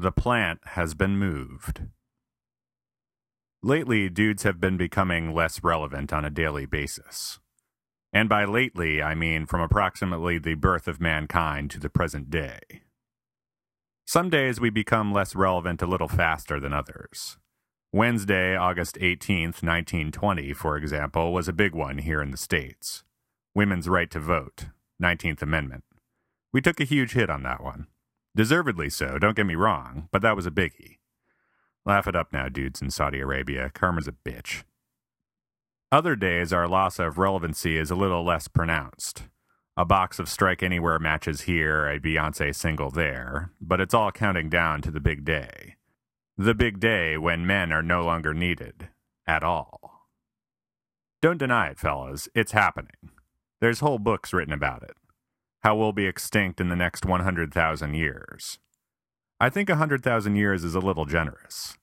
The plant has been moved. Lately, dudes have been becoming less relevant on a daily basis. And by lately, I mean from approximately the birth of mankind to the present day. Some days we become less relevant a little faster than others. Wednesday, August 18th, 1920, for example, was a big one here in the States. Women's right to vote, 19th Amendment. We took a huge hit on that one. Deservedly so, don't get me wrong, but that was a biggie. Laugh it up now, dudes in Saudi Arabia. Karma's a bitch. Other days, our loss of relevancy is a little less pronounced. A box of Strike Anywhere matches here, a Beyoncé single there, but it's all counting down to the big day. The big day when men are no longer needed. At all. Don't deny it, fellas. It's happening. There's whole books written about it. How we'll be extinct in the next 100,000 years. I think 100,000 years is a little generous.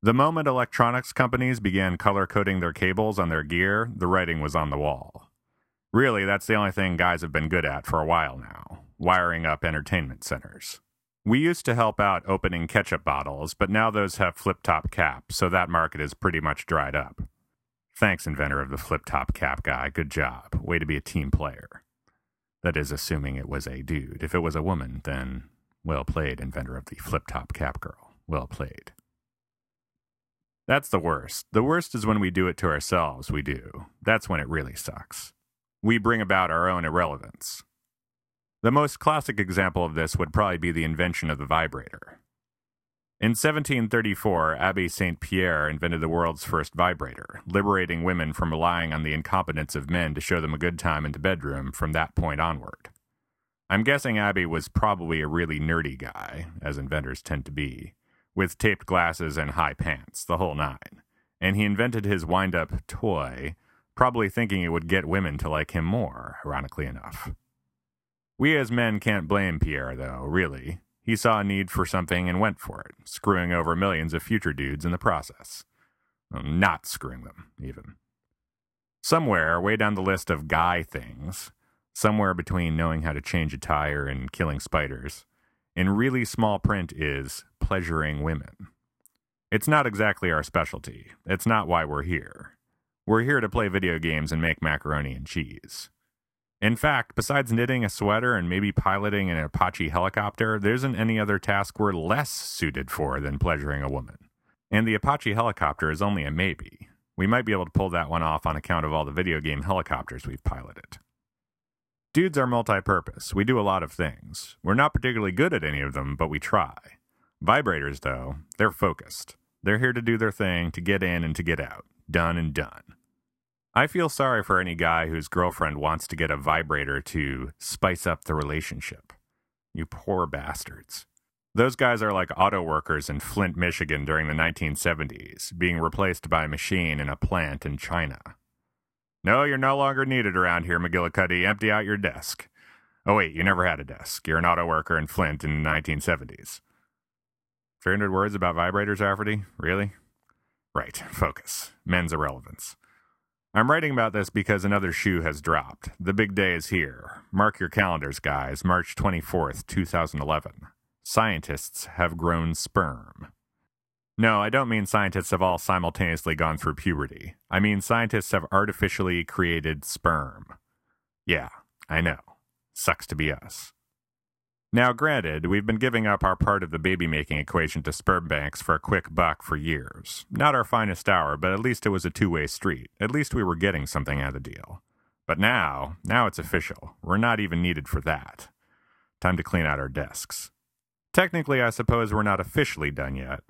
The moment electronics companies began color-coding their cables on their gear, the writing was on the wall. Really, that's the only thing guys have been good at for a while now, wiring up entertainment centers. We used to help out opening ketchup bottles, but now those have flip-top caps, so that market is pretty much dried up. Thanks, inventor of the flip-top cap guy. Good job. Way to be a team player. That is, assuming it was a dude. If it was a woman, then well played, inventor of the flip-top cap girl. Well played. That's the worst. The worst is when we do it to ourselves, we do. That's when it really sucks. We bring about our own irrelevance. The most classic example of this would probably be the invention of the vibrator. In 1734, Abbey Saint-Pierre invented the world's first vibrator, liberating women from relying on the incompetence of men to show them a good time in the bedroom from that point onward. I'm guessing Abbey was probably a really nerdy guy, as inventors tend to be, with taped glasses and high pants, the whole nine. And he invented his wind-up toy, probably thinking it would get women to like him more, ironically enough. We as men can't blame Pierre, though, really. He saw a need for something and went for it, screwing over millions of future dudes in the process. Not screwing them, even. Somewhere, way down the list of guy things, somewhere between knowing how to change a tire and killing spiders, in really small print is pleasuring women. It's not exactly our specialty. It's not why we're here. We're here to play video games and make macaroni and cheese. In fact, besides knitting a sweater and maybe piloting an Apache helicopter, there isn't any other task we're less suited for than pleasuring a woman. And the Apache helicopter is only a maybe. We might be able to pull that one off on account of all the video game helicopters we've piloted. Dudes are multi-purpose. We do a lot of things. We're not particularly good at any of them, but we try. Vibrators, though, they're focused. They're here to do their thing, to get in and to get out. Done and done. I feel sorry for any guy whose girlfriend wants to get a vibrator to spice up the relationship. You poor bastards. Those guys are like auto workers in Flint, Michigan during the 1970s, being replaced by a machine in a plant in China. No, you're no longer needed around here, McGillicuddy. Empty out your desk. Oh, wait, you never had a desk. You're an auto worker in Flint in the 1970s. 300 words about vibrators, Afferty? Really? Right, focus. Men's irrelevance. I'm writing about this because another shoe has dropped. The big day is here. Mark your calendars, guys. March 24th, 2011. Scientists have grown sperm. No, I don't mean scientists have all simultaneously gone through puberty. I mean scientists have artificially created sperm. Yeah, I know. Sucks to be us. Now, granted, we've been giving up our part of the baby-making equation to sperm banks for a quick buck for years. Not our finest hour, but at least it was a two-way street. At least we were getting something out of the deal. But now it's official. We're not even needed for that. Time to clean out our desks. Technically, I suppose we're not officially done yet.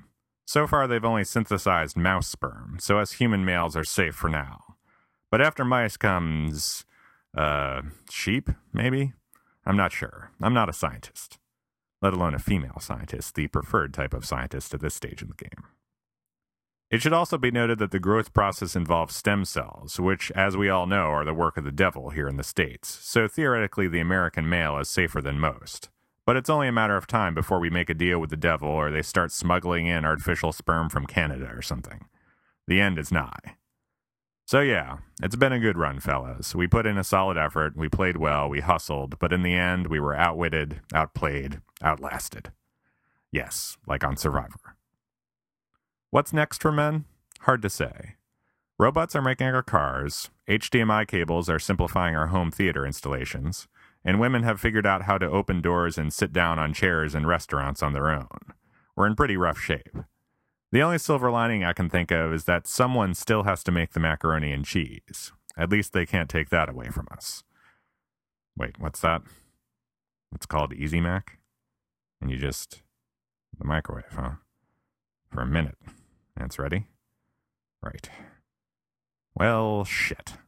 So far, they've only synthesized mouse sperm, so us human males are safe for now. But after mice comes... sheep, maybe? I'm not sure. I'm not a scientist. Let alone a female scientist, the preferred type of scientist at this stage in the game. It should also be noted that the growth process involves stem cells, which, as we all know, are the work of the devil here in the States, so theoretically the American male is safer than most. But it's only a matter of time before we make a deal with the devil or they start smuggling in artificial sperm from Canada or something. The end is nigh. So yeah, it's been a good run, fellas. We put in a solid effort, we played well, we hustled, but in the end we were outwitted, outplayed, outlasted. Yes, like on Survivor. What's next for men? Hard to say. Robots are making our cars, HDMI cables are simplifying our home theater installations, and women have figured out how to open doors and sit down on chairs in restaurants on their own. We're in pretty rough shape. The only silver lining I can think of is that someone still has to make the macaroni and cheese. At least they can't take that away from us. Wait, what's that? It's called Easy Mac? And you just... the microwave, huh? For a minute. And it's ready? Right. Well, shit.